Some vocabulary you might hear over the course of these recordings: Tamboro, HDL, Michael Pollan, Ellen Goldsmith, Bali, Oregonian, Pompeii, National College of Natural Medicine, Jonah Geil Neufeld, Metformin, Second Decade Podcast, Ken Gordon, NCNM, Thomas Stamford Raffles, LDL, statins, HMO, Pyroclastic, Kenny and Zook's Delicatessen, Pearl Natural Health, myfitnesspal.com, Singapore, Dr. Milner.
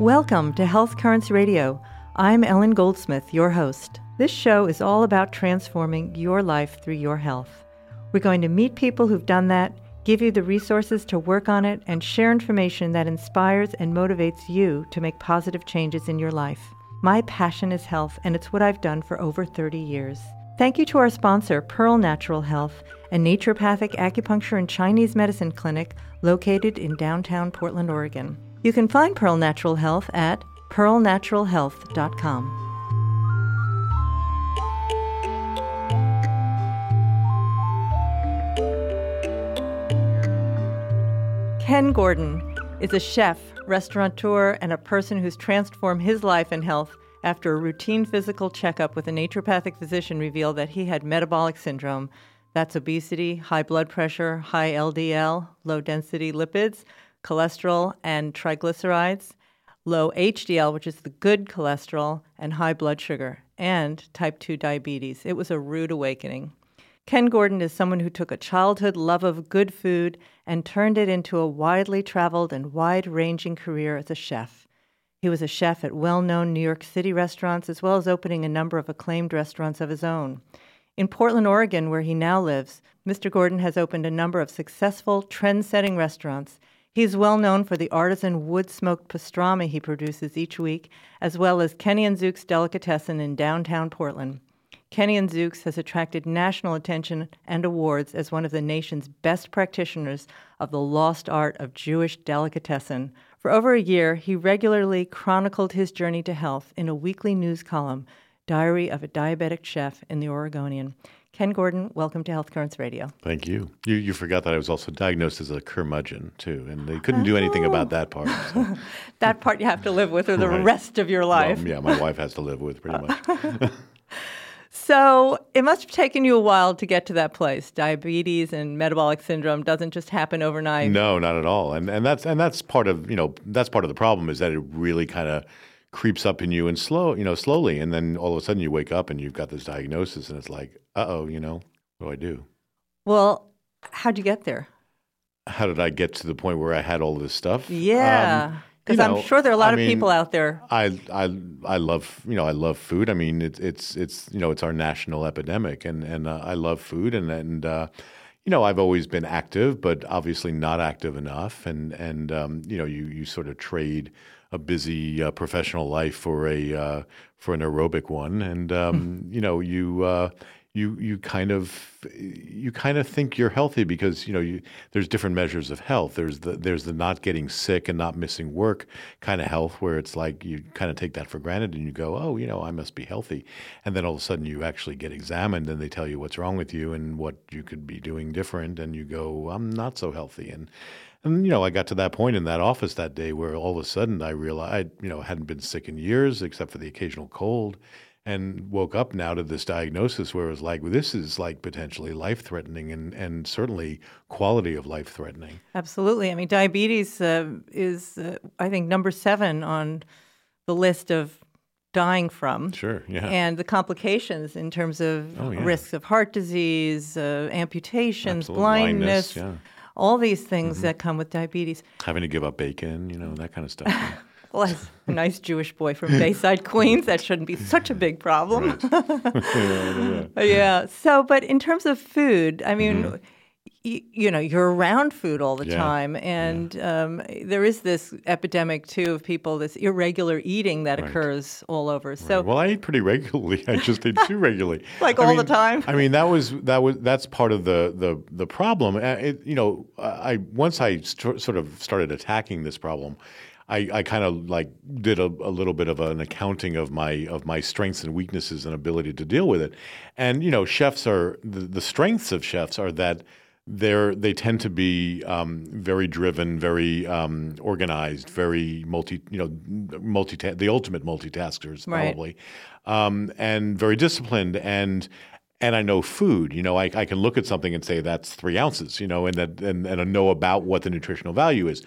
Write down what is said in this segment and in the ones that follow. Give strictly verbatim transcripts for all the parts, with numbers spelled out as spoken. Welcome to Health Currents Radio. I'm Ellen Goldsmith, your host. This show is all about transforming your life through your health. We're going to meet people who've done that, give you the resources to work on it, and share information that inspires and motivates you to make positive changes in your life. My passion is health, and it's what I've done for over thirty years. Thank you to our sponsor, Pearl Natural Health, a naturopathic acupuncture and Chinese medicine clinic located in downtown Portland, Oregon. You can find Pearl Natural Health at pearl natural health dot com. Ken Gordon is a chef, restaurateur, and a person who's transformed his life and health after a routine physical checkup with a naturopathic physician revealed that he had metabolic syndrome. That's obesity, high blood pressure, high L D L, low-density lipids, cholesterol and triglycerides, low H D L, which is the good cholesterol, and high blood sugar, and type two diabetes. It was a rude awakening. Ken Gordon is someone who took a childhood love of good food and turned it into a widely traveled and wide-ranging career as a chef. He was a chef at well-known New York City restaurants, as well as opening a number of acclaimed restaurants of his own. In Portland, Oregon, where he now lives, Mister Gordon has opened a number of successful, trend-setting restaurants. He is well known for the artisan wood-smoked pastrami he produces each week, as well as Kenny and Zook's Delicatessen in downtown Portland. Kenny and Zook's has attracted national attention and awards as one of the nation's best practitioners of the lost art of Jewish delicatessen. For over a year, he regularly chronicled his journey to health in a weekly news column, Diary of a Diabetic Chef, in the Oregonian. Ken Gordon, welcome to Health Currents Radio. Thank you. You you forgot that I was also diagnosed as a curmudgeon, too, and they couldn't oh. do anything about that part. So. That part you have to live with for the right. rest of your life. Well, yeah, my wife has to live with, pretty much. So it must have taken you a while to get to that place. Diabetes and metabolic syndrome doesn't just happen overnight. No, not at all. And and that's and that's part of, you know, that's part of the problem is that it really kind of creeps up in you and slow, you know, slowly. And then all of a sudden you wake up and you've got this diagnosis and it's like, uh-oh, you know, what do I do? Well, how'd you get there? How did I get to the point where I had all this stuff? Yeah, because um, I'm know, sure there are a lot I of mean, people out there. I, I, I love, you know, I love food. I mean, it's, it's, it's you know, it's our national epidemic and, and uh, I love food and, and uh, you know, I've always been active, but obviously not active enough. And, and um, you know, you, you sort of trade a busy uh, professional life for a uh, for an aerobic one, and um, you know you uh, you you kind of you kind of think you're healthy because you know you, there's different measures of health. There's the there's the not getting sick and not missing work kind of health where it's like you kind of take that for granted and you go, oh, you know, I must be healthy, and then all of a sudden you actually get examined and they tell you what's wrong with you and what you could be doing different, and you go, I'm not so healthy. And And, you know, I got to that point in that office that day where all of a sudden I realized, I, you know, hadn't been sick in years except for the occasional cold, and woke up now to this diagnosis where it was like, well, this is like potentially life-threatening and, and certainly quality of life-threatening. Absolutely. I mean, diabetes uh, is, uh, I think, number seven on the list of dying from. Sure, yeah. And the complications in terms of oh, yeah. risks of heart disease, uh, amputations, Absolute blindness. blindness yeah. All these things mm-hmm. that come with diabetes. Having to give up bacon, you know, that kind of stuff. Well, as a nice Jewish boy from Bayside, Queens, that shouldn't be such a big problem. Right. yeah, yeah. yeah. So, but in terms of food, I mean, mm-hmm. y- you know, you're around food all the yeah. time. And yeah. um, there is this epidemic, too, of people, this irregular eating that right. occurs all over. So, right. Well, I eat pretty regularly. I just eat too regularly. Like I all mean, the time? I mean, that was that was that's part of the the, the problem. It, you know, I once I st- sort of started attacking this problem, I, I kind of like did a, a little bit of an accounting of my of my strengths and weaknesses and ability to deal with it. And, you know, chefs are the, – the strengths of chefs are that – They're, they tend to be um, very driven, very um, organized, very multi, you know, multita- the ultimate multitaskers probably, right. um, and very disciplined. And and I know food. You know, I, I can look at something and say that's three ounces. You know, and that and, and I know about what the nutritional value is.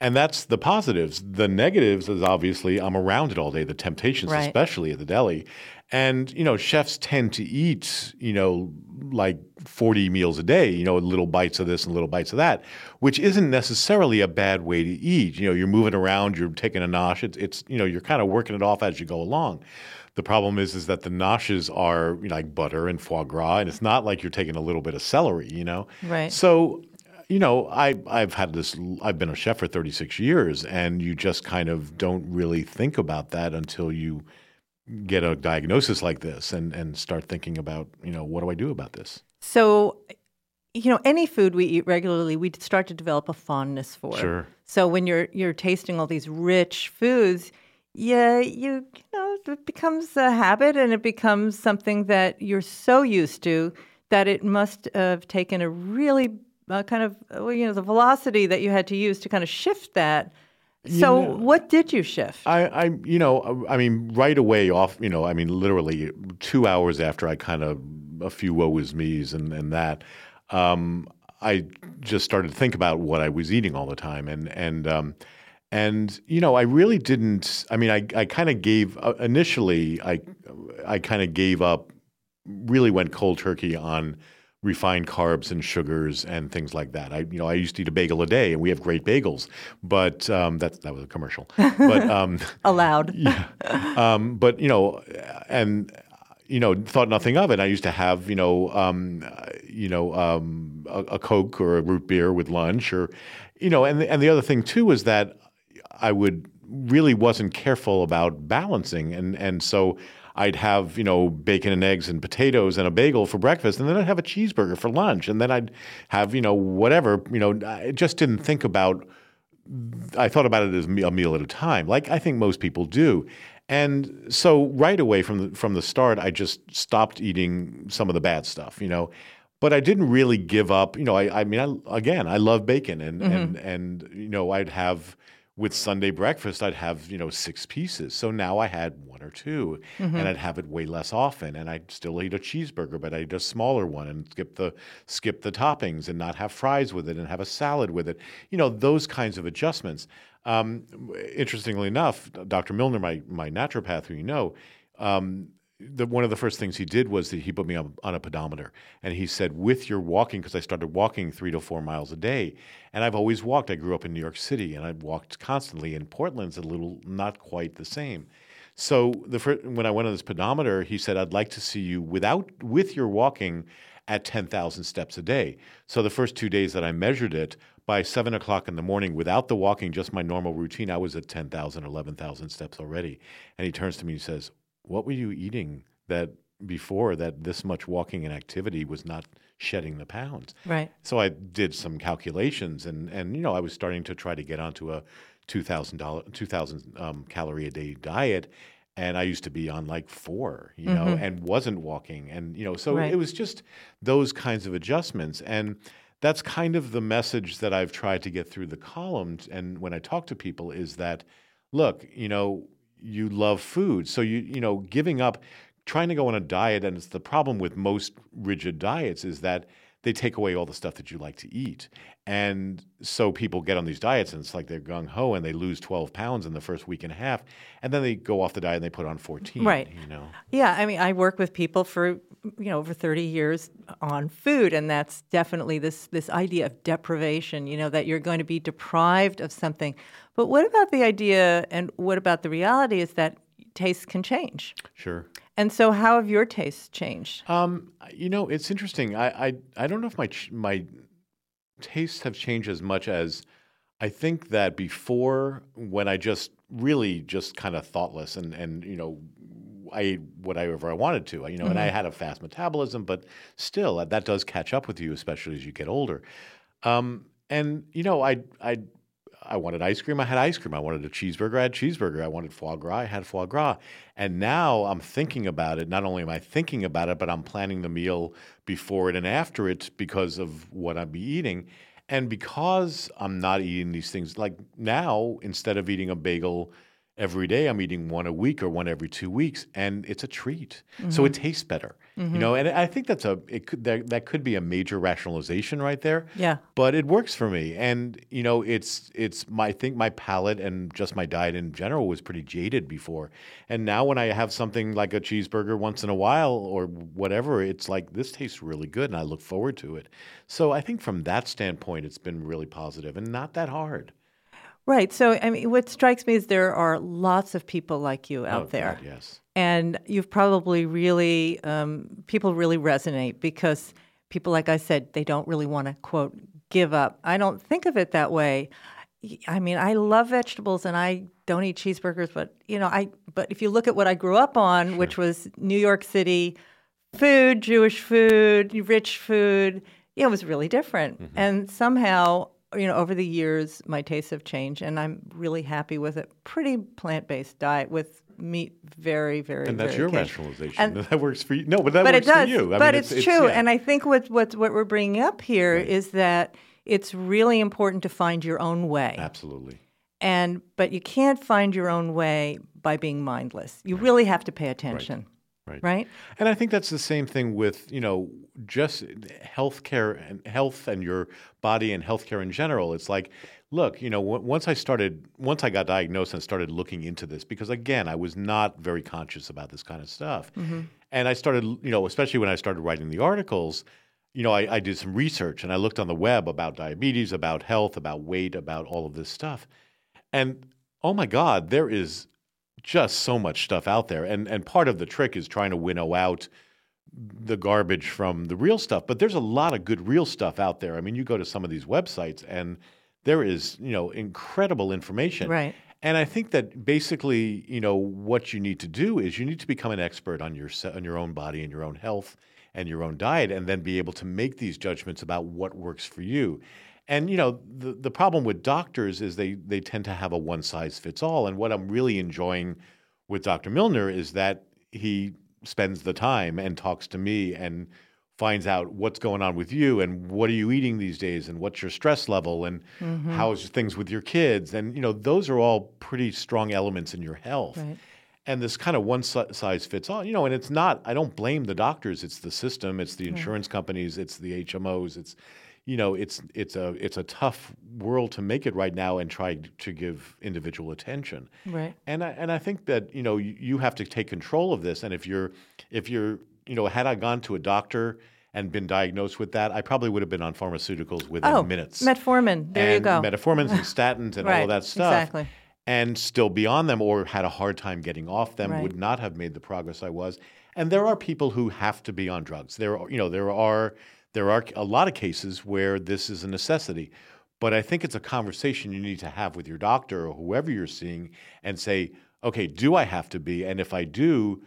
And that's the positives. The negatives is obviously I'm around it all day, the temptations, right. especially at the deli. And, you know, chefs tend to eat, you know, like forty meals a day, you know, little bites of this and little bites of that, which isn't necessarily a bad way to eat. You know, you're moving around, you're taking a nosh. It's, it's you know, you're kind of working it off as you go along. The problem is, is that the noshes are, you know, like butter and foie gras, and it's not like you're taking a little bit of celery, you know? Right. So... You know, I, I've had this – I've been a chef for thirty-six years, and you just kind of don't really think about that until you get a diagnosis like this and, and start thinking about, you know, what do I do about this? So, you know, any food we eat regularly, we start to develop a fondness for. Sure. So when you're you're tasting all these rich foods, yeah, you, you know, it becomes a habit, and it becomes something that you're so used to that it must have taken a really – Uh, kind of, well, you know, the velocity that you had to use to kind of shift that. So you know, what did you shift? I, I, you know, I mean, right away off, you know, I mean, literally two hours after I kind of, a few woe is me's and, and that, um, I just started to think about what I was eating all the time. And, and, um, and, you know, I really didn't, I mean, I, I kind of gave, uh, initially, I, I kind of gave up, really went cold turkey on refined carbs and sugars and things like that. I, you know, I used to eat a bagel a day, and we have great bagels, but um, that that was a commercial. But um, allowed. Yeah. Um, but you know, and you know, thought nothing of it. I used to have you know, um, you know, um, a, a Coke or a root beer with lunch, or you know, and the, and the other thing too is that I would really wasn't careful about balancing, and and so. I'd have, you know, bacon and eggs and potatoes and a bagel for breakfast, and then I'd have a cheeseburger for lunch, and then I'd have, you know, whatever. You know, I just didn't think about – I thought about it as a meal at a time, like I think most people do. And so right away from the, from the start, I just stopped eating some of the bad stuff, you know. But I didn't really give up. You know, I, I mean, I, again, I love bacon, and, mm-hmm. and, and, you know, I'd have – with Sunday breakfast, I'd have, you know, six pieces. So now I had one or two, mm-hmm. and I'd have it way less often. And I'd still eat a cheeseburger, but I'd eat a smaller one and skip the skip the toppings and not have fries with it and have a salad with it. You know, those kinds of adjustments. Um, interestingly enough, Doctor Milner, my my naturopath, who you know, um, the, one of the first things he did was that he put me on, on a pedometer. And he said, with your walking, because I started walking three to four miles a day, and I've always walked. I grew up in New York City, and I walked constantly. In Portland's a little not quite the same. So the first, when I went on this pedometer, he said, I'd like to see you without with your walking at ten thousand steps a day. So the first two days that I measured it, by seven o'clock in the morning, without the walking, just my normal routine, I was at ten thousand, eleven thousand steps already. And he turns to me and says, what were you eating that before that this much walking and activity was not shedding the pounds? Right. So I did some calculations, and, and you know, I was starting to try to get onto a two thousand um, calorie a day diet, and I used to be on like four, you mm-hmm. know, and wasn't walking. And, you know, so right. it was just those kinds of adjustments. And that's kind of the message that I've tried to get through the column. And when I talk to people is that, look, you know, you love food. So, you you know, giving up, trying to go on a diet, and it's the problem with most rigid diets is that they take away all the stuff that you like to eat. And so people get on these diets, and it's like they're gung-ho, and they lose twelve pounds in the first week and a half, and then they go off the diet and they put on fourteen. Right. You know? Yeah, I mean, I work with people for, you know, over thirty years on food, and that's definitely this this idea of deprivation, you know, that you're going to be deprived of something. But what about the idea, and what about the reality is that tastes can change? Sure. And so how have your tastes changed? Um, you know, it's interesting. I, I I don't know if my my tastes have changed as much as I think that before, when I just really just kind of thoughtless and, and you know, I ate whatever I wanted to, you know, mm-hmm. and I had a fast metabolism, but still that does catch up with you, especially as you get older. Um, and, you know, I I I wanted ice cream. I had ice cream. I wanted a cheeseburger. I had cheeseburger. I wanted foie gras. I had foie gras. And now I'm thinking about it. Not only am I thinking about it, but I'm planning the meal before it and after it because of what I'll be eating. And because I'm not eating these things, like now, instead of eating a bagel every day. I'm eating one a week or one every two weeks, and it's a treat. Mm-hmm. So it tastes better, mm-hmm. you know. And I think that's a it could, that that could be a major rationalization right there. Yeah. But it works for me, and you know, it's it's my I think my palate and just my diet in general was pretty jaded before, and now when I have something like a cheeseburger once in a while or whatever, it's like this tastes really good, and I look forward to it. So I think from that standpoint, it's been really positive and not that hard. Right. So, I mean, what strikes me is there are lots of people like you out oh, there. God, yes. And you've probably really, um, people really resonate because people, like I said, they don't really want to, quote, give up. I don't think of it that way. I mean, I love vegetables and I don't eat cheeseburgers, but, you know, I, but if you look at what I grew up on, sure. which was New York City food, Jewish food, rich food, yeah, it was really different. Mm-hmm. And somehow, you know, over the years, my tastes have changed, and I'm really happy with a pretty plant-based diet with meat very, very, very. And that's very your occasion. Rationalization. And that works for you. No, but that but works it does, for you. I but mean, it's, it's true. It's, yeah. And I think what, what, what we're bringing up here right. is that it's really important to find your own way. Absolutely. And but you can't find your own way by being mindless. You right. really have to pay attention. Right. Right. Right. And I think that's the same thing with, you know, just healthcare and health and your body and healthcare in general. It's like, look, you know, w- once I started, once I got diagnosed and started looking into this, because again, I was not very conscious about this kind of stuff. Mm-hmm. And I started, you know, especially when I started writing the articles, you know, I, I did some research and I looked on the web about diabetes, about health, about weight, about all of this stuff. And oh my God, there is just so much stuff out there. And and part of the trick is trying to winnow out the garbage from the real stuff. But there's a lot of good real stuff out there. I mean, you go to some of these websites and there is, you know, incredible information. Right. And I think that basically, you know, what you need to do is you need to become an expert on your on your own body and your own health and your own diet, and then be able to make these judgments about what works for you. And, you know, the, the problem with doctors is they they tend to have a one-size-fits-all. And what I'm really enjoying with Doctor Milner is that he spends the time and talks to me and finds out what's going on with you and what are you eating these days and what's your stress level and mm-hmm. how's things with your kids. And, you know, those are all pretty strong elements in your health. Right. And this kind of one-size-fits-all, you know, and it's not – I don't blame the doctors. It's the system. It's the insurance right. companies. It's the H M Os. It's – You know, it's it's a it's a tough world to make it right now and try to give individual attention. Right. And I and I think that, you know, you, you have to take control of this. And if you're if you're you know, had I gone to a doctor and been diagnosed with that, I probably would have been on pharmaceuticals within oh, minutes. Metformin. There and you go. Metformins and statins and right, all of that stuff. Exactly. And still be on them or had a hard time getting off them, right. would not have made the progress I was. And there are people who have to be on drugs. There are, you know, there are There are a lot of cases where this is a necessity, but I think it's a conversation you need to have with your doctor or whoever you're seeing and say, okay, do I have to be? And if I do,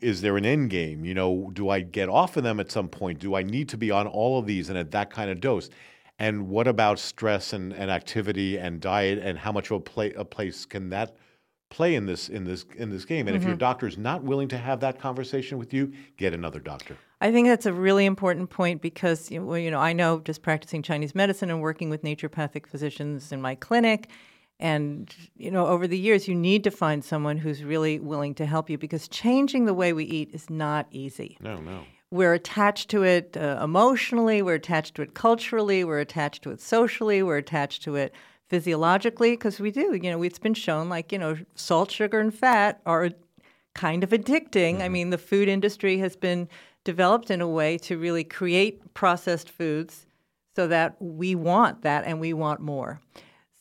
is there an end game? You know, do I get off of them at some point? Do I need to be on all of these and at that kind of dose? And what about stress and, and activity and diet and how much of a, play, a place can that play in this in this in this game? And mm-hmm. if your doctor is not willing to have that conversation with you, get another doctor. I think that's a really important point because, well, you know, I know just practicing Chinese medicine and working with naturopathic physicians in my clinic, and, you know, over the years, you need to find someone who's really willing to help you because changing the way we eat is not easy. No, no. We're attached to it uh, emotionally. We're attached to it culturally. We're attached to it socially. We're attached to it physiologically because we do. You know, it's been shown like, you know, salt, sugar, and fat are kind of addicting. Mm-hmm. I mean, the food industry has been developed in a way to really create processed foods so that we want that and we want more.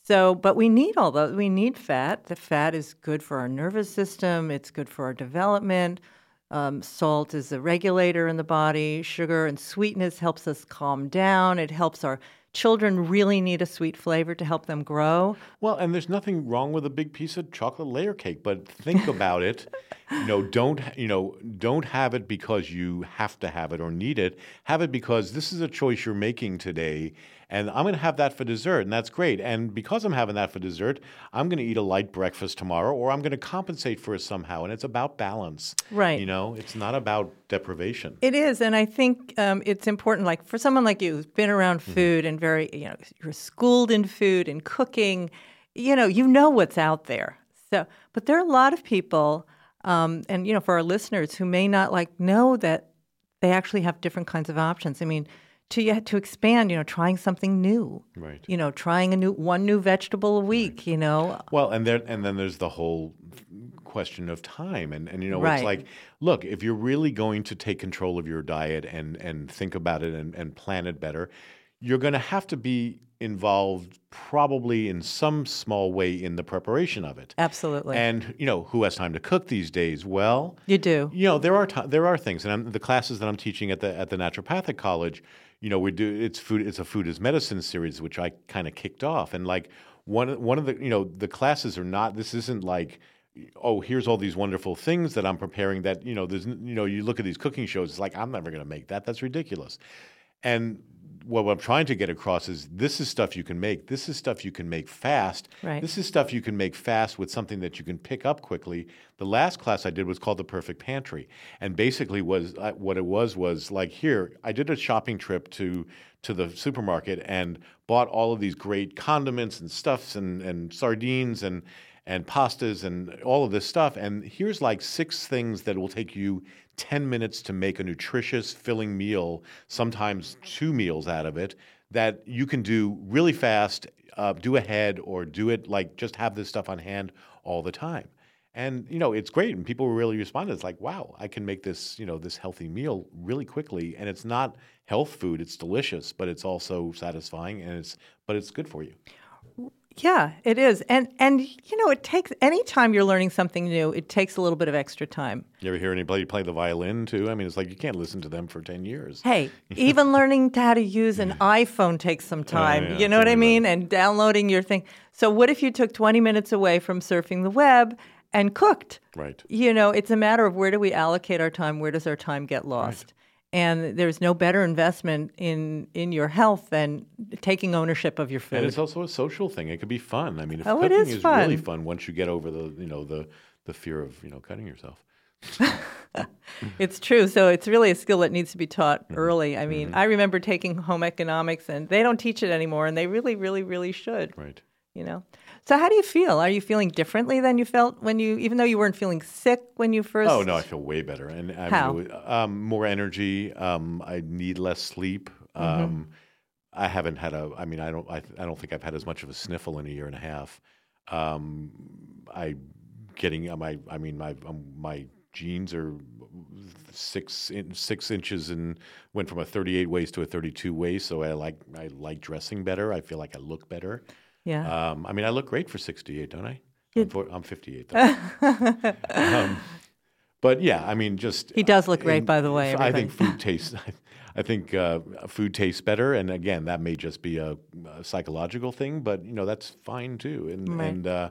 So, but we need all those. We need fat. The fat is good for our nervous system. It's good for our development. Um, salt is a regulator in the body. Sugar and sweetness helps us calm down. It helps our children really need a sweet flavor to help them grow. Well, and there's nothing wrong with a big piece of chocolate layer cake, but think about it. You know, don't you know, don't have it because you have to have it or need it. Have it because this is a choice you're making today, and I'm going to have that for dessert, and that's great. And because I'm having that for dessert, I'm going to eat a light breakfast tomorrow, or I'm going to compensate for it somehow. And it's about balance. Right. You know, it's not about deprivation. It is, and I think um, it's important, like, for someone like you who's been around food mm-hmm. and very, you know, you're schooled in food and cooking, you know, you know what's out there. So, but there are a lot of people, um, and you know, for our listeners who may not like know that they actually have different kinds of options. I mean, to you to expand, you know, trying something new, right? You know, trying a new one new vegetable a week, right. You know. Well, and there and then there's the whole question of time, and and you know, right. It's like, look, if you're really going to take control of your diet and and think about it and, and plan it better, you're going to have to be involved probably in some small way in the preparation of it. Absolutely. And, you know, who has time to cook these days? Well, you do. You know, there are t- there are things. And I'm, the classes that I'm teaching at the at the naturopathic college, you know, we do it's food it's a food as medicine series, which I kind of kicked off. And like one one of the, you know, the classes are not this isn't like, oh, here's all these wonderful things that I'm preparing that, you know, there's you know, you look at these cooking shows, it's like, I'm never going to make that. That's ridiculous. And what I'm trying to get across is this is stuff you can make. This is stuff you can make fast. Right. This is stuff you can make fast with something that you can pick up quickly. The last class I did was called The Perfect Pantry. And basically was uh, what it was was like, here, I did a shopping trip to to the supermarket and bought all of these great condiments and stuffs and, and sardines and and pastas and all of this stuff. And here's like six things that will take you ten minutes to make a nutritious, filling meal, sometimes two meals out of it, that you can do really fast, uh, do ahead or do it like just have this stuff on hand all the time. And, you know, it's great. And people really responded. It's like, wow, I can make this, you know, this healthy meal really quickly. And it's not health food. It's delicious, but it's also satisfying and it's, but it's good for you. Yeah, it is. And, and you know, it takes – any time you're learning something new, it takes a little bit of extra time. You ever hear anybody play the violin, too? I mean, it's like you can't listen to them for ten years. Hey, even learning how to use an iPhone takes some time. Oh, yeah, you know what I mean? About. And downloading your thing. So what if you took twenty minutes away from surfing the web and cooked? Right. You know, it's a matter of where do we allocate our time? Where does our time get lost? Right. And there's no better investment in, in your health than taking ownership of your food. And it's also a social thing. It could be fun. I mean, if oh, cooking it is, is fun. really fun once you get over the you know the the fear of you know cutting yourself. It's true. So it's really a skill that needs to be taught mm-hmm. early. I mean, mm-hmm. I remember taking home economics, and they don't teach it anymore, and they really, really, really should. Right. You know. So how do you feel? Are you feeling differently than you felt when you, even though you weren't feeling sick when you first? Oh, no, I feel way better. And I how? Mean, um, more energy. Um, I need less sleep. Mm-hmm. Um, I haven't had a, I mean, I don't, I, I don't think I've had as much of a sniffle in a year and a half. Um, I getting, um, I, I mean, my, um, my jeans are six, in, six inches and went from a thirty-eight waist to a thirty-two waist. So I like, I like dressing better. I feel like I look better. Yeah. Um, I mean, I look great for sixty-eight, don't I? I'm, for, I'm fifty-eight, though. um, but yeah, I mean, just he does look great, in, by the way. Everybody. I think food tastes. I think uh, food tastes better, and again, that may just be a, a psychological thing, but you know, that's fine too. And right. and uh,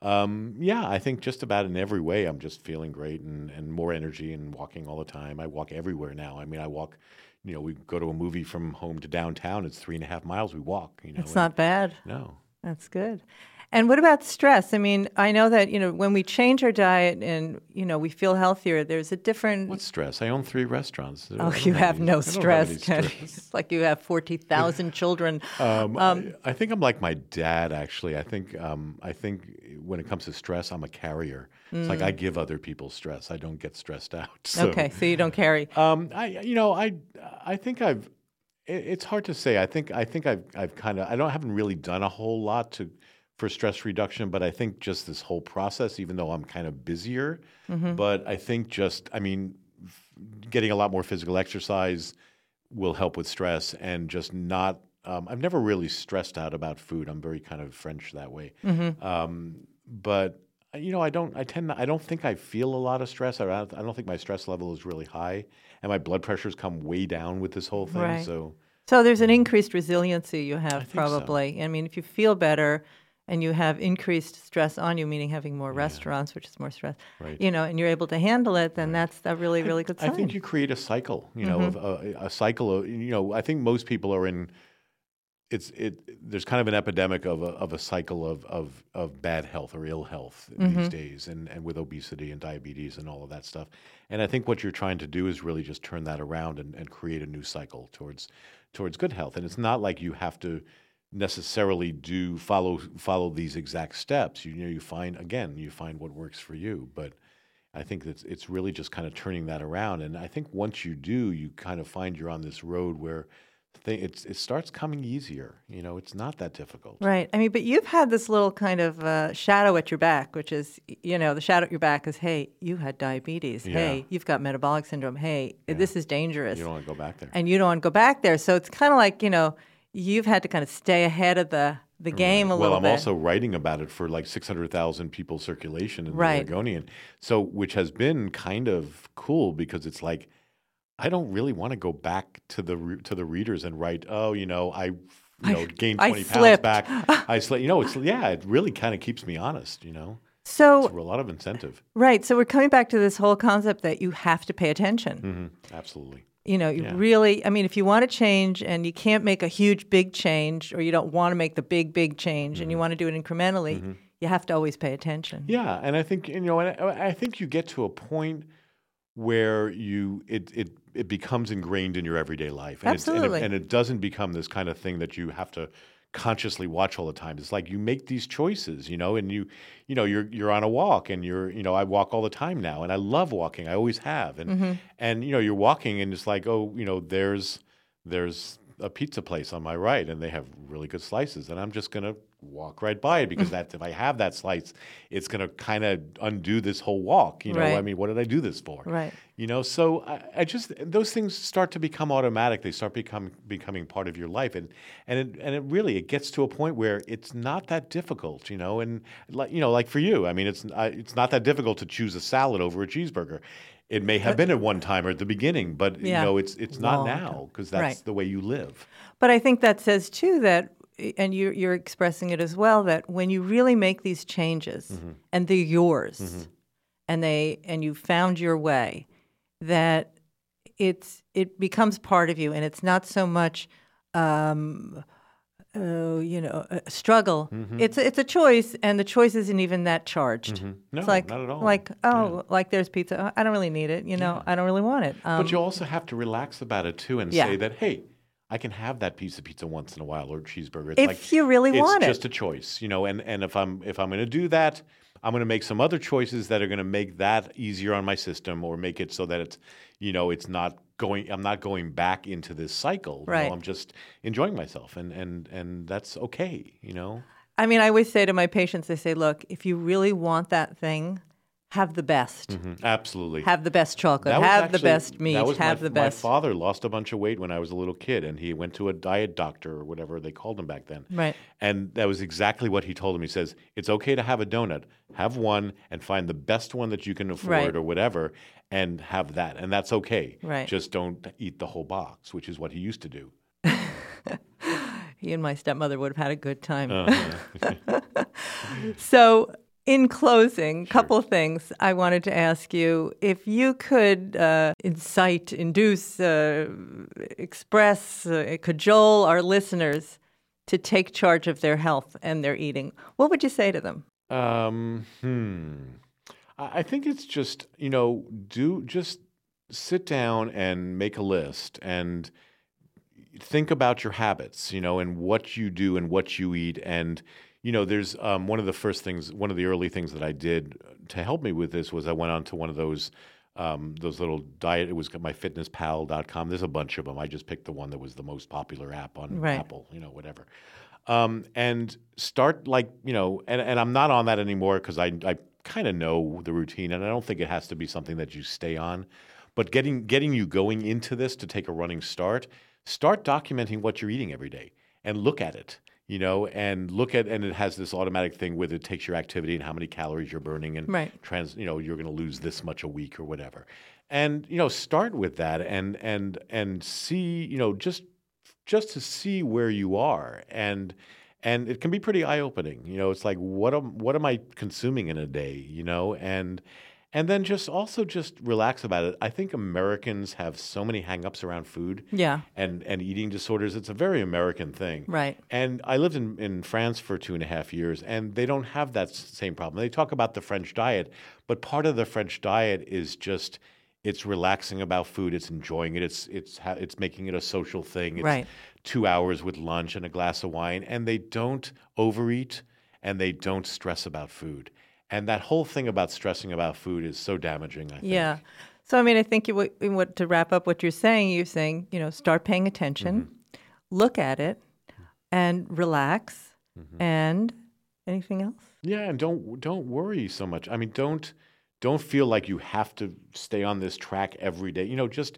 um, yeah, I think just about in every way, I'm just feeling great and, and more energy and walking all the time. I walk everywhere now. I mean, I walk. You know, we go to a movie from home to downtown. It's three and a half miles. We walk. You know, it's not bad. No, that's good. And what about stress? I mean, I know that you know when we change our diet and you know we feel healthier. There's a different. What's stress? I own three restaurants. Oh, you have no stress, Kenny. It's like you have forty thousand children. Um, um, I think I'm like my dad. Actually, I think um, I think when it comes to stress, I'm a carrier. It's like I give other people stress. I don't get stressed out. So. Okay, so you don't carry. Um, I, you know, I, I think I've. It, it's hard to say. I think I think I've I've kind of I don't I haven't really done a whole lot to for stress reduction, but I think just this whole process, even though I'm kind of busier, mm-hmm. but I think just I mean, f- getting a lot more physical exercise will help with stress, and just not. Um, I've never really stressed out about food. I'm very kind of French that way, mm-hmm. um, but. You know, I don't. I tend. Not, I don't think I feel a lot of stress. I don't, I don't think my stress level is really high, and my blood pressure's come way down with this whole thing. Right. So, so there's an increased resiliency you have I think probably. So. I mean, if you feel better, and you have increased stress on you, meaning having more yeah. restaurants, which is more stress. Right. You know, and you're able to handle it, then right. that's a really, really I, good sign. I think you create a cycle. You know, mm-hmm. of a, a cycle of. You know, I think most people are in. It's it. There's kind of an epidemic of a, of a cycle of, of, of bad health or ill health mm-hmm. these days, and, and with obesity and diabetes and all of that stuff. And I think what you're trying to do is really just turn that around and, and create a new cycle towards towards good health. And it's not like you have to necessarily do follow follow these exact steps. You, you know, you find, again, you find what works for you. But I think that's, it's really just kind of turning that around. And I think once you do, you kind of find you're on this road where th- it's, it starts coming easier. You know, it's not that difficult. Right. I mean, but you've had this little kind of uh, shadow at your back, which is, you know, the shadow at your back is, hey, you had diabetes. Yeah. Hey, you've got metabolic syndrome. Hey, yeah. This is dangerous. You don't want to go back there. And you don't want to go back there. So it's kind of like, you know, you've had to kind of stay ahead of the, the game right. a little bit. Well, I'm bit. also writing about it for like six hundred thousand people circulation in right. the Oregonian, so which has been kind of cool because it's like I don't really want to go back to the to the readers and write, oh, you know, I you know I, gained twenty I pounds slipped. back. I slipped. You know, it's yeah, it really kind of keeps me honest. You know, so it's a lot of incentive. Right. So we're coming back to this whole concept that you have to pay attention. Mm-hmm. Absolutely. You know, you yeah. really, I mean, if you want to change and you can't make a huge, big change, or you don't want to make the big, big change, mm-hmm. and you want to do it incrementally, mm-hmm. you have to always pay attention. Yeah. And I think, you know, and I, I think you get to a point where you, it, it, it becomes ingrained in your everyday life. And Absolutely. It's, and, it, and it doesn't become this kind of thing that you have to consciously watch all the time. It's like you make these choices, you know, and you, you know, you're you're on a walk, and you're, you know, I walk all the time now, and I love walking. I always have, and mm-hmm. and you know, you're walking, and it's like, oh, you know, there's there's a pizza place on my right, and they have really good slices, and I'm just gonna walk right by it because that's if I have that slice, it's gonna kind of undo this whole walk. You know, right. I mean, what did I do this for? Right. You know, so I, I just those things start to become automatic. They start become becoming part of your life, and and it, and it really it gets to a point where it's not that difficult, you know. And like you know, like for you, I mean, it's I, it's not that difficult to choose a salad over a cheeseburger. It may have been at one time or at the beginning, but yeah. you know, it's it's not Long. now because that's right. the way you live. But I think that says too that. And you're, you're expressing it as well, that when you really make these changes mm-hmm. and they're yours mm-hmm. and they and you found your way, that it's it becomes part of you, and it's not so much um, uh, you know a struggle. Mm-hmm. It's it's a choice, and the choice isn't even that charged. Mm-hmm. No, it's like, not at all. Like oh, yeah. like there's pizza. I don't really need it. You know, yeah. I don't really want it. Um, but you also have to relax about it too, and yeah. say that hey. I can have that piece of pizza once in a while, or cheeseburger. It's if like, you really want it, it's just a choice, you know. And, and if I'm if I'm going to do that, I'm going to make some other choices that are going to make that easier on my system, or make it so that it's, you know, it's not going. I'm not going back into this cycle. Right. You know, I'm just enjoying myself, and and and that's okay, you know. I mean, I always say to my patients, I say, look, if you really want that thing. Have the best. Mm-hmm. Absolutely. Have the best chocolate. Have actually, the best meat. Have my, the best. My father lost a bunch of weight when I was a little kid, and he went to a diet doctor or whatever they called him back then. Right. And that was exactly what he told him. He says, it's okay to have a donut. Have one and find the best one that you can afford right. or whatever and have that. And that's okay. Right. Just don't eat the whole box, which is what he used to do. He and my stepmother would have had a good time. Uh-huh. So... In closing, a couple of things I wanted to ask you. If you could uh, incite, induce, uh, express, uh, cajole our listeners to take charge of their health and their eating, what would you say to them? Um, hmm. I think it's just, you know, do just sit down and make a list and think about your habits, you know, and what you do and what you eat. And you know, there's um, one of the first things, one of the early things that I did to help me with this was I went on to one of those um, those little diet, it was my fitness pal dot com. There's a bunch of them. I just picked the one that was the most popular app on right. Apple, you know, whatever. Um, and start like, you know, and, and I'm not on that anymore because I, I kind of know the routine, and I don't think it has to be something that you stay on. But getting getting you going into this to take a running start, start documenting what you're eating every day and look at it. You know, and look at, and it has this automatic thing where it takes your activity and how many calories you're burning and, right. trans, you know, you're going to lose this much a week or whatever. And, you know, start with that and, and, and see, you know, just, just to see where you are. And, and it can be pretty eye-opening. You know, it's like, what am, what am I consuming in a day, you know? And, and then just also just relax about it. I think Americans have so many hang-ups around food yeah. and, and eating disorders. It's a very American thing. Right. And I lived in, in France for two and a half years, and they don't have that same problem. They talk about the French diet, but part of the French diet is just it's relaxing about food. It's enjoying it. It's it's ha- it's making it a social thing. It's right. two hours with lunch and a glass of wine, and they don't overeat, and they don't stress about food. And that whole thing about stressing about food is so damaging, I think. Yeah. So, I mean, I think you, what, to wrap up what you're saying, you're saying, you know, start paying attention, mm-hmm. look at it, and relax, mm-hmm. and anything else? Yeah, and don't don't worry so much. I mean, don't... Don't feel like you have to stay on this track every day. You know, just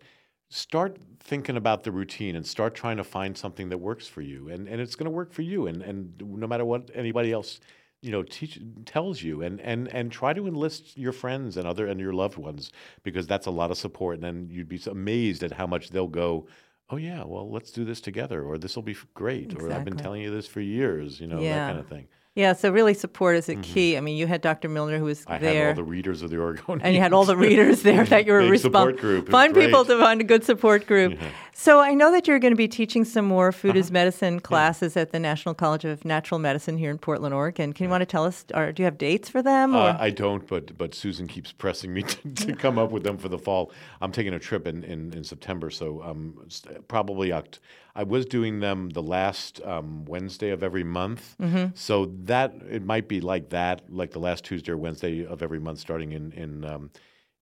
start thinking about the routine and start trying to find something that works for you. And and it's going to work for you. And and no matter what anybody else, you know, teach, tells you. And and and try to enlist your friends and other and your loved ones, because that's a lot of support. And then you'd be amazed at how much they'll go, oh, yeah, well, let's do this together, or this will be great, exactly. or I've been telling you this for years, you know, yeah. that kind of thing. Yeah, so really support is a mm-hmm. key. I mean, you had Doctor Milner who was I there. I had all the readers of the Oregonian. And you had all the readers there that you were responsible for. Find people great. To find a good support group. Yeah. So I know that you're going to be teaching some more food uh-huh. is medicine classes yeah. at the National College of Natural Medicine here in Portland, Oregon. Can yeah. you want to tell us, or do you have dates for them? Or? Uh, I don't, but but Susan keeps pressing me to, to come up with them for the fall. I'm taking a trip in, in, in September, so um, probably October. I was doing them the last um, Wednesday of every month. Mm-hmm. So that it might be like that, like the last Tuesday or Wednesday of every month starting in in um,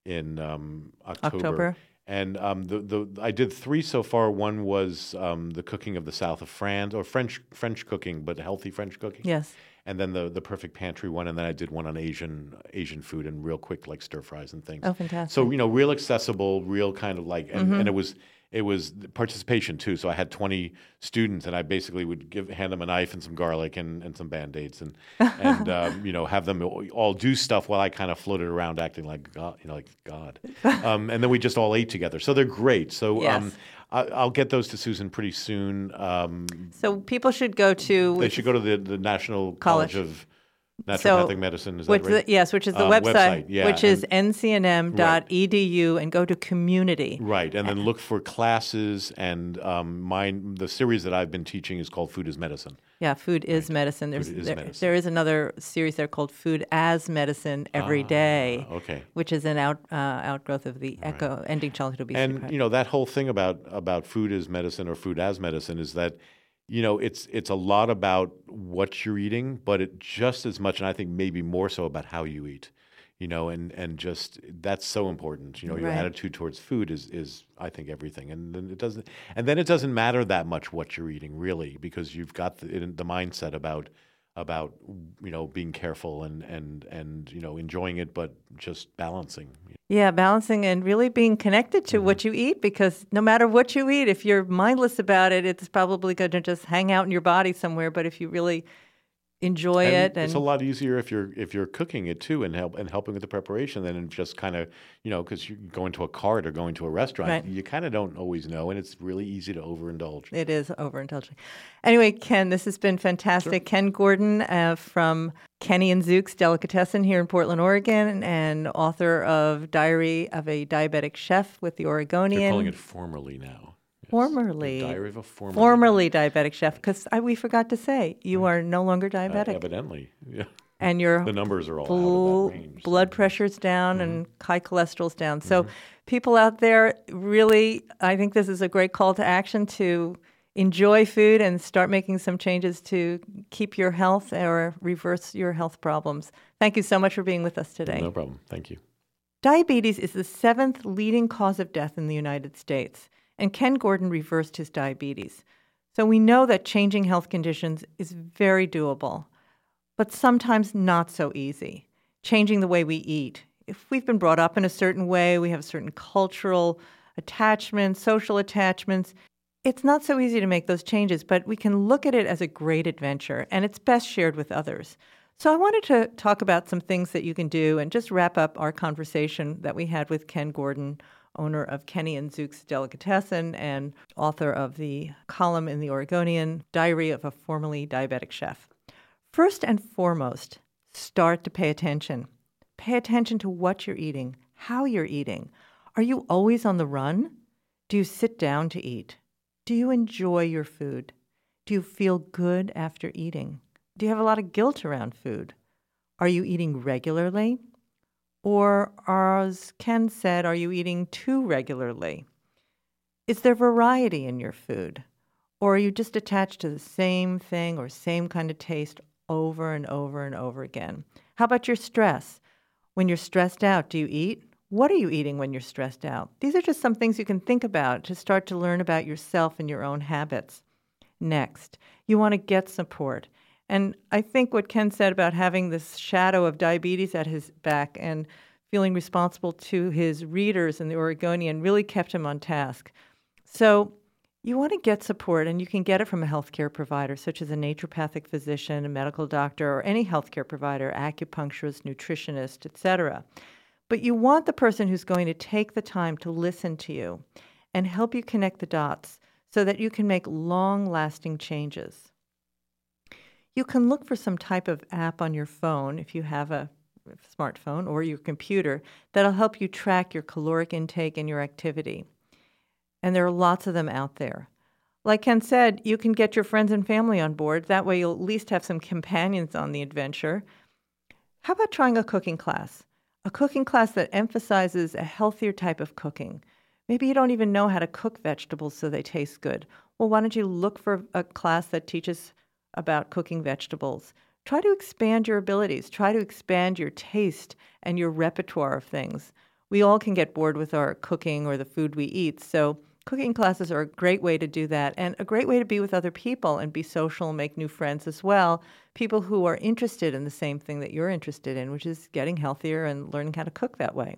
in um, October. October. And um, the the I did three so far. One was um, the cooking of the South of France, or French French cooking, but healthy French cooking. Yes. And then the the perfect pantry one, and then I did one on Asian Asian food and real quick, like stir fries and things. Oh, fantastic! So you know, real accessible, real kind of like, and, mm-hmm. and it was. It was participation, too. So I had twenty students, and I basically would give hand them a knife and some garlic and, and some Band-Aids and, and um, you know, have them all do stuff while I kind of floated around acting like God. You know, like God. Um, and then we just all ate together. So they're great. So yes. um, I, I'll get those to Susan pretty soon. Um, so people should go to? They should go to the, the National College, College of Naturopathic so, Medicine, is that which right? The, yes, which is the um, website, website yeah, which is N C N M dot E D U, and go to community. Right, and then look for classes, and um, mine, the series that I've been teaching is called Food is Medicine. Yeah, Food is right. Medicine. There's, food is there, medicine. There is another series there called Food as Medicine Every ah, Day, okay. which is an out, uh, outgrowth of the right. ECHO, Ending Childhood Obesity Project. And, you know, that whole thing about, about food is medicine or food as medicine is that you know, it's it's a lot about what you're eating, but it just as much, and I think maybe more so, about how you eat, you know, and, and just that's so important. You know, your right. attitude towards food is, is I think, everything. And then it doesn't, and then it doesn't matter that much what you're eating, really, because you've got the, the mindset about about you know being careful and and and you know enjoying it, but just balancing. Yeah, balancing and really being connected to mm-hmm. what you eat, because no matter what you eat, if you're mindless about it, it's probably going to just hang out in your body somewhere. But if you really enjoy and it, it's and... a lot easier if you're if you're cooking it too and help and helping with the preparation than just kind of you know because you go into a cart or going to a restaurant, right. you kind of don't always know, and it's really easy to overindulge. It is overindulging. Anyway, Ken, this has been fantastic. Sure. Ken Gordon uh, from Kenny and Zook's Delicatessen here in Portland, Oregon, and author of Diary of a Diabetic Chef with the Oregonian. They're calling it formerly now. Formerly, diary of a formerly, formerly diabetic chef, because we forgot to say you mm. are no longer diabetic. Uh, evidently, yeah. And your the numbers are all bl- out of that range, blood so. pressure's down mm. and high cholesterol's down. Mm-hmm. So, people out there, really, I think this is a great call to action to enjoy food and start making some changes to keep your health or reverse your health problems. Thank you so much for being with us today. No problem. Thank you. Diabetes is the seventh leading cause of death in the United States. And Ken Gordon reversed his diabetes. So we know that changing health conditions is very doable, but sometimes not so easy. Changing the way we eat. If we've been brought up in a certain way, we have certain cultural attachments, social attachments, it's not so easy to make those changes, but we can look at it as a great adventure, and it's best shared with others. So I wanted to talk about some things that you can do and just wrap up our conversation that we had with Ken Gordon, owner of Kenny and Zook's Delicatessen and author of the column in the Oregonian, Diary of a Formerly Diabetic Chef. First and foremost, start to pay attention. Pay attention to what you're eating, how you're eating. Are you always on the run? Do you sit down to eat? Do you enjoy your food? Do you feel good after eating? Do you have a lot of guilt around food? Are you eating regularly? Or, as Ken said, are you eating too regularly? Is there variety in your food? Or are you just attached to the same thing or same kind of taste over and over and over again? How about your stress? When you're stressed out, do you eat? What are you eating when you're stressed out? These are just some things you can think about to start to learn about yourself and your own habits. Next, you want to get support. And I think what Ken said about having this shadow of diabetes at his back and feeling responsible to his readers in the Oregonian really kept him on task. So you want to get support, and you can get it from a healthcare provider, such as a naturopathic physician, a medical doctor, or any healthcare provider, acupuncturist, nutritionist, et cetera. But you want the person who's going to take the time to listen to you and help you connect the dots so that you can make long-lasting changes. You can look for some type of app on your phone, if you have a smartphone or your computer, that'll help you track your caloric intake and your activity. And there are lots of them out there. Like Ken said, you can get your friends and family on board. That way you'll at least have some companions on the adventure. How about trying a cooking class? A cooking class that emphasizes a healthier type of cooking. Maybe you don't even know how to cook vegetables so they taste good. Well, why don't you look for a class that teaches about cooking vegetables? Try to expand your abilities. Try to expand your taste and your repertoire of things. We all can get bored with our cooking or the food we eat, so cooking classes are a great way to do that and a great way to be with other people and be social and make new friends as well, people who are interested in the same thing that you're interested in, which is getting healthier and learning how to cook that way.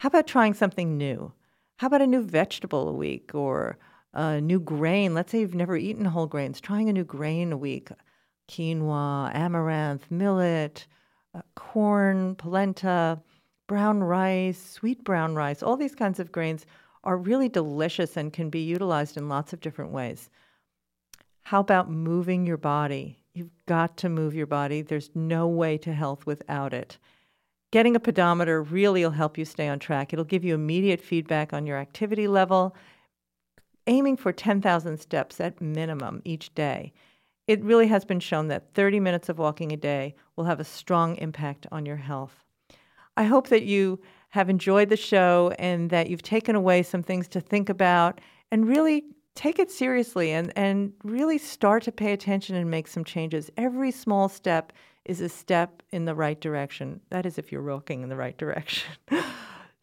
How about trying something new? How about a new vegetable a week or a new grain? Let's say you've never eaten whole grains. Trying a new grain a week, quinoa, amaranth, millet, uh, corn, polenta, brown rice, sweet brown rice. All these kinds of grains are really delicious and can be utilized in lots of different ways. How about moving your body? You've got to move your body. There's no way to health without it. Getting a pedometer really will help you stay on track. It'll give you immediate feedback on your activity level. Aiming for ten thousand steps at minimum each day. It really has been shown that thirty minutes of walking a day will have a strong impact on your health. I hope that you have enjoyed the show and that you've taken away some things to think about and really take it seriously and, and really start to pay attention and make some changes. Every small step is a step in the right direction. That is, if you're walking in the right direction.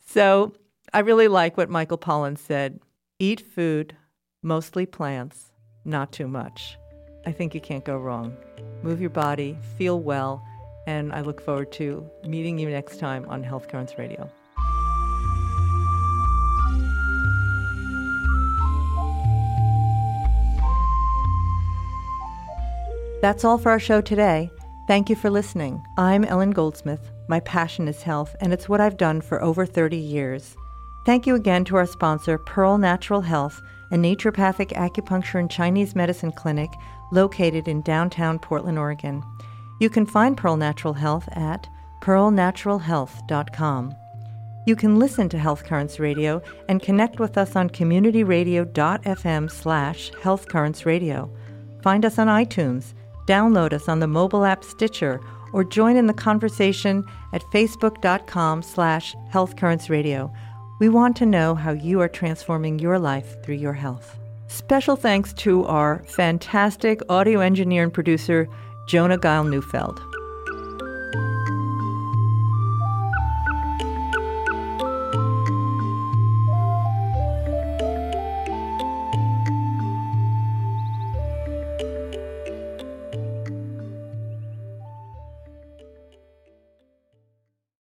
So I really like what Michael Pollan said. Eat food, mostly plants, not too much. I think you can't go wrong. Move your body, feel well, and I look forward to meeting you next time on Health Currents Radio. That's all for our show today. Thank you for listening. I'm Ellen Goldsmith. My passion is health, and it's what I've done for over thirty years. Thank you again to our sponsor, Pearl Natural Health, a naturopathic acupuncture and Chinese medicine clinic located in downtown Portland, Oregon. You can find Pearl Natural Health at pearl natural health dot com. You can listen to Health Currents Radio and connect with us on community radio dot f m slash health currents radio. Find us on iTunes, download us on the mobile app Stitcher, or join in the conversation at facebook dot com slash health currents radio. We want to know how you are transforming your life through your health. Special thanks to our fantastic audio engineer and producer, Jonah Geil Neufeld.